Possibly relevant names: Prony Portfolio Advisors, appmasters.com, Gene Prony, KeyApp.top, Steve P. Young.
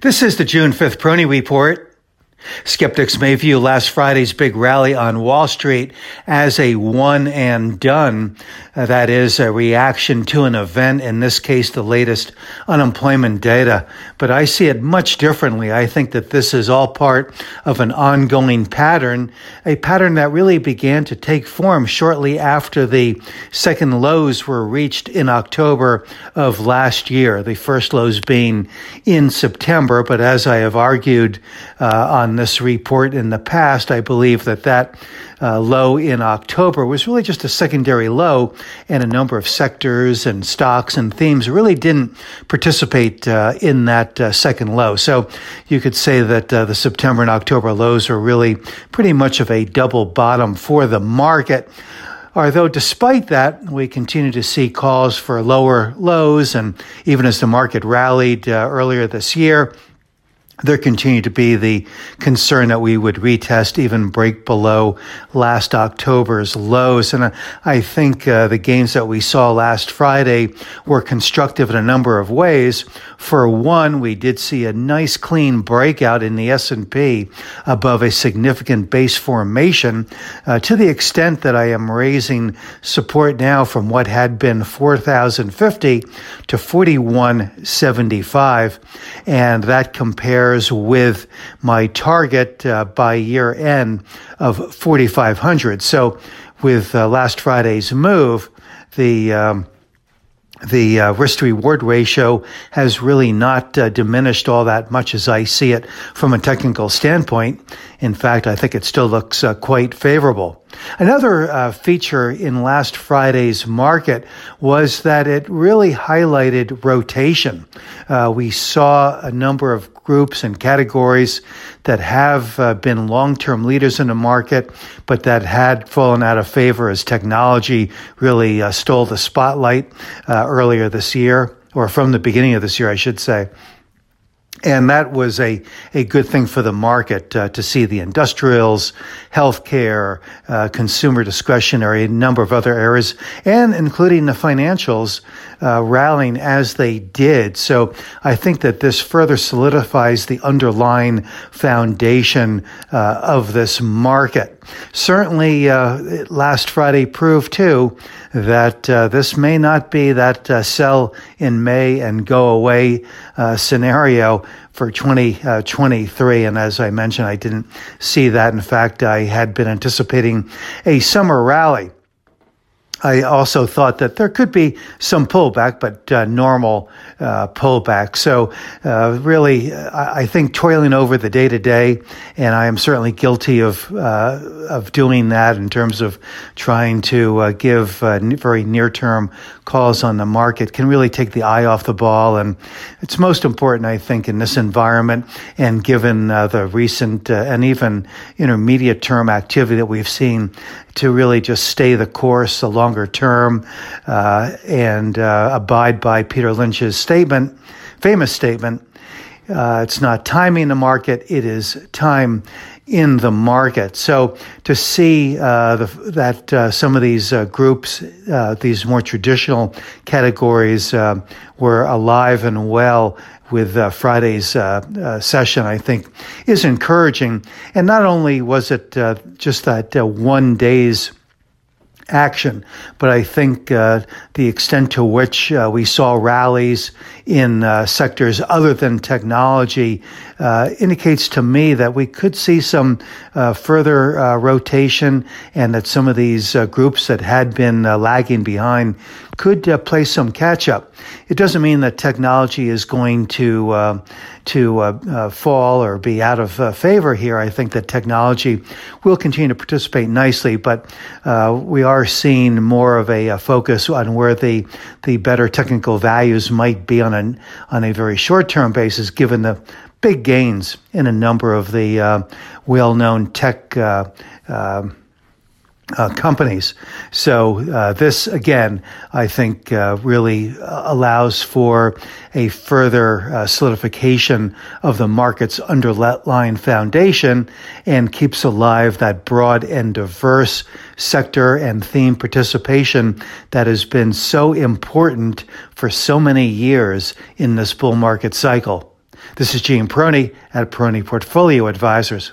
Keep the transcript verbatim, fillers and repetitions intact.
This is the June fifth Prony Report. Skeptics may view last Friday's big rally on Wall Street as a one and done. Uh, that is a reaction to an event, in this case, the latest unemployment data. But I see it much differently. I think that this is all part of an ongoing pattern, a pattern that really began to take form shortly after the second lows were reached in October of last year, the first lows being in September. But as I have argued uh, on this report in the past, I believe that that uh, low in October was really just a secondary low, and a number of sectors and stocks and themes really didn't participate uh, in that uh, second low. So you could say that uh, the September and October lows are really pretty much of a double bottom for the market. Although despite that, we continue to see calls for lower lows, and even as the market rallied uh, earlier this year, there continued to be the concern that we would retest, even break below last October's lows. And I think uh, the gains that we saw last Friday were constructive in a number of ways. For one, we did see a nice clean breakout in the S and P above a significant base formation uh, to the extent that I am raising support now from what had been four thousand fifty to forty-one seventy-five. And that compares with my target uh, by year end of forty-five hundred. So with uh, last Friday's move, the um The uh, risk-to-reward ratio has really not uh, diminished all that much as I see it from a technical standpoint. In fact, I think it still looks uh, quite favorable. Another uh, feature in last Friday's market was that it really highlighted rotation. Uh, we saw a number of groups and categories that have uh, been long-term leaders in the market, but that had fallen out of favor as technology really uh, stole the spotlight uh, earlier this year, or from the beginning of this year, I should say. And that was a, a good thing for the market uh, to see the industrials, healthcare, uh, consumer discretionary, a number of other areas, and including the financials uh, rallying as they did. So I think that this further solidifies the underlying foundation uh, of this market. Certainly, uh, last Friday proved, too, that uh, this may not be that uh, sell in May and go away uh, scenario for twenty twenty-three. And as I mentioned, I didn't see that. In fact, I had been anticipating a summer rally. I also thought that there could be some pullback, but uh, normal uh, pullback. So uh, really, I-, I think toiling over the day-to-day, and I am certainly guilty of uh, of doing that in terms of trying to uh, give uh, very near-term calls on the market, can really take the eye off the ball. And it's most important, I think, in this environment, and given uh, the recent uh, and even intermediate-term activity that we've seen, to really just stay the course, the longer term, uh, and uh, abide by Peter Lynch's statement, famous statement. Uh, it's not timing the market, it is time in the market. So to see uh, the, that uh, some of these uh, groups, uh, these more traditional categories uh, were alive and well with uh, Friday's uh, uh, session, I think, is encouraging. And not only was it uh, just that uh, one day's action, but I think uh, the extent to which uh, we saw rallies in uh, sectors other than technology uh, indicates to me that we could see some uh, further uh, rotation, and that some of these uh, groups that had been uh, lagging behind could uh, play some catch-up. It doesn't mean that technology is going to uh, to uh, uh, fall or be out of uh, favor here. I think that technology will continue to participate nicely, but uh, we are seeing more of a, a focus on where the the better technical values might be on an on a very short-term basis, given the big gains in a number of the uh, well-known tech Uh, uh, Uh, companies. So uh, this, again, I think uh, really allows for a further uh, solidification of the market's underlying foundation, and keeps alive that broad and diverse sector and theme participation that has been so important for so many years in this bull market cycle. This is Gene Prony at Prony Portfolio Advisors.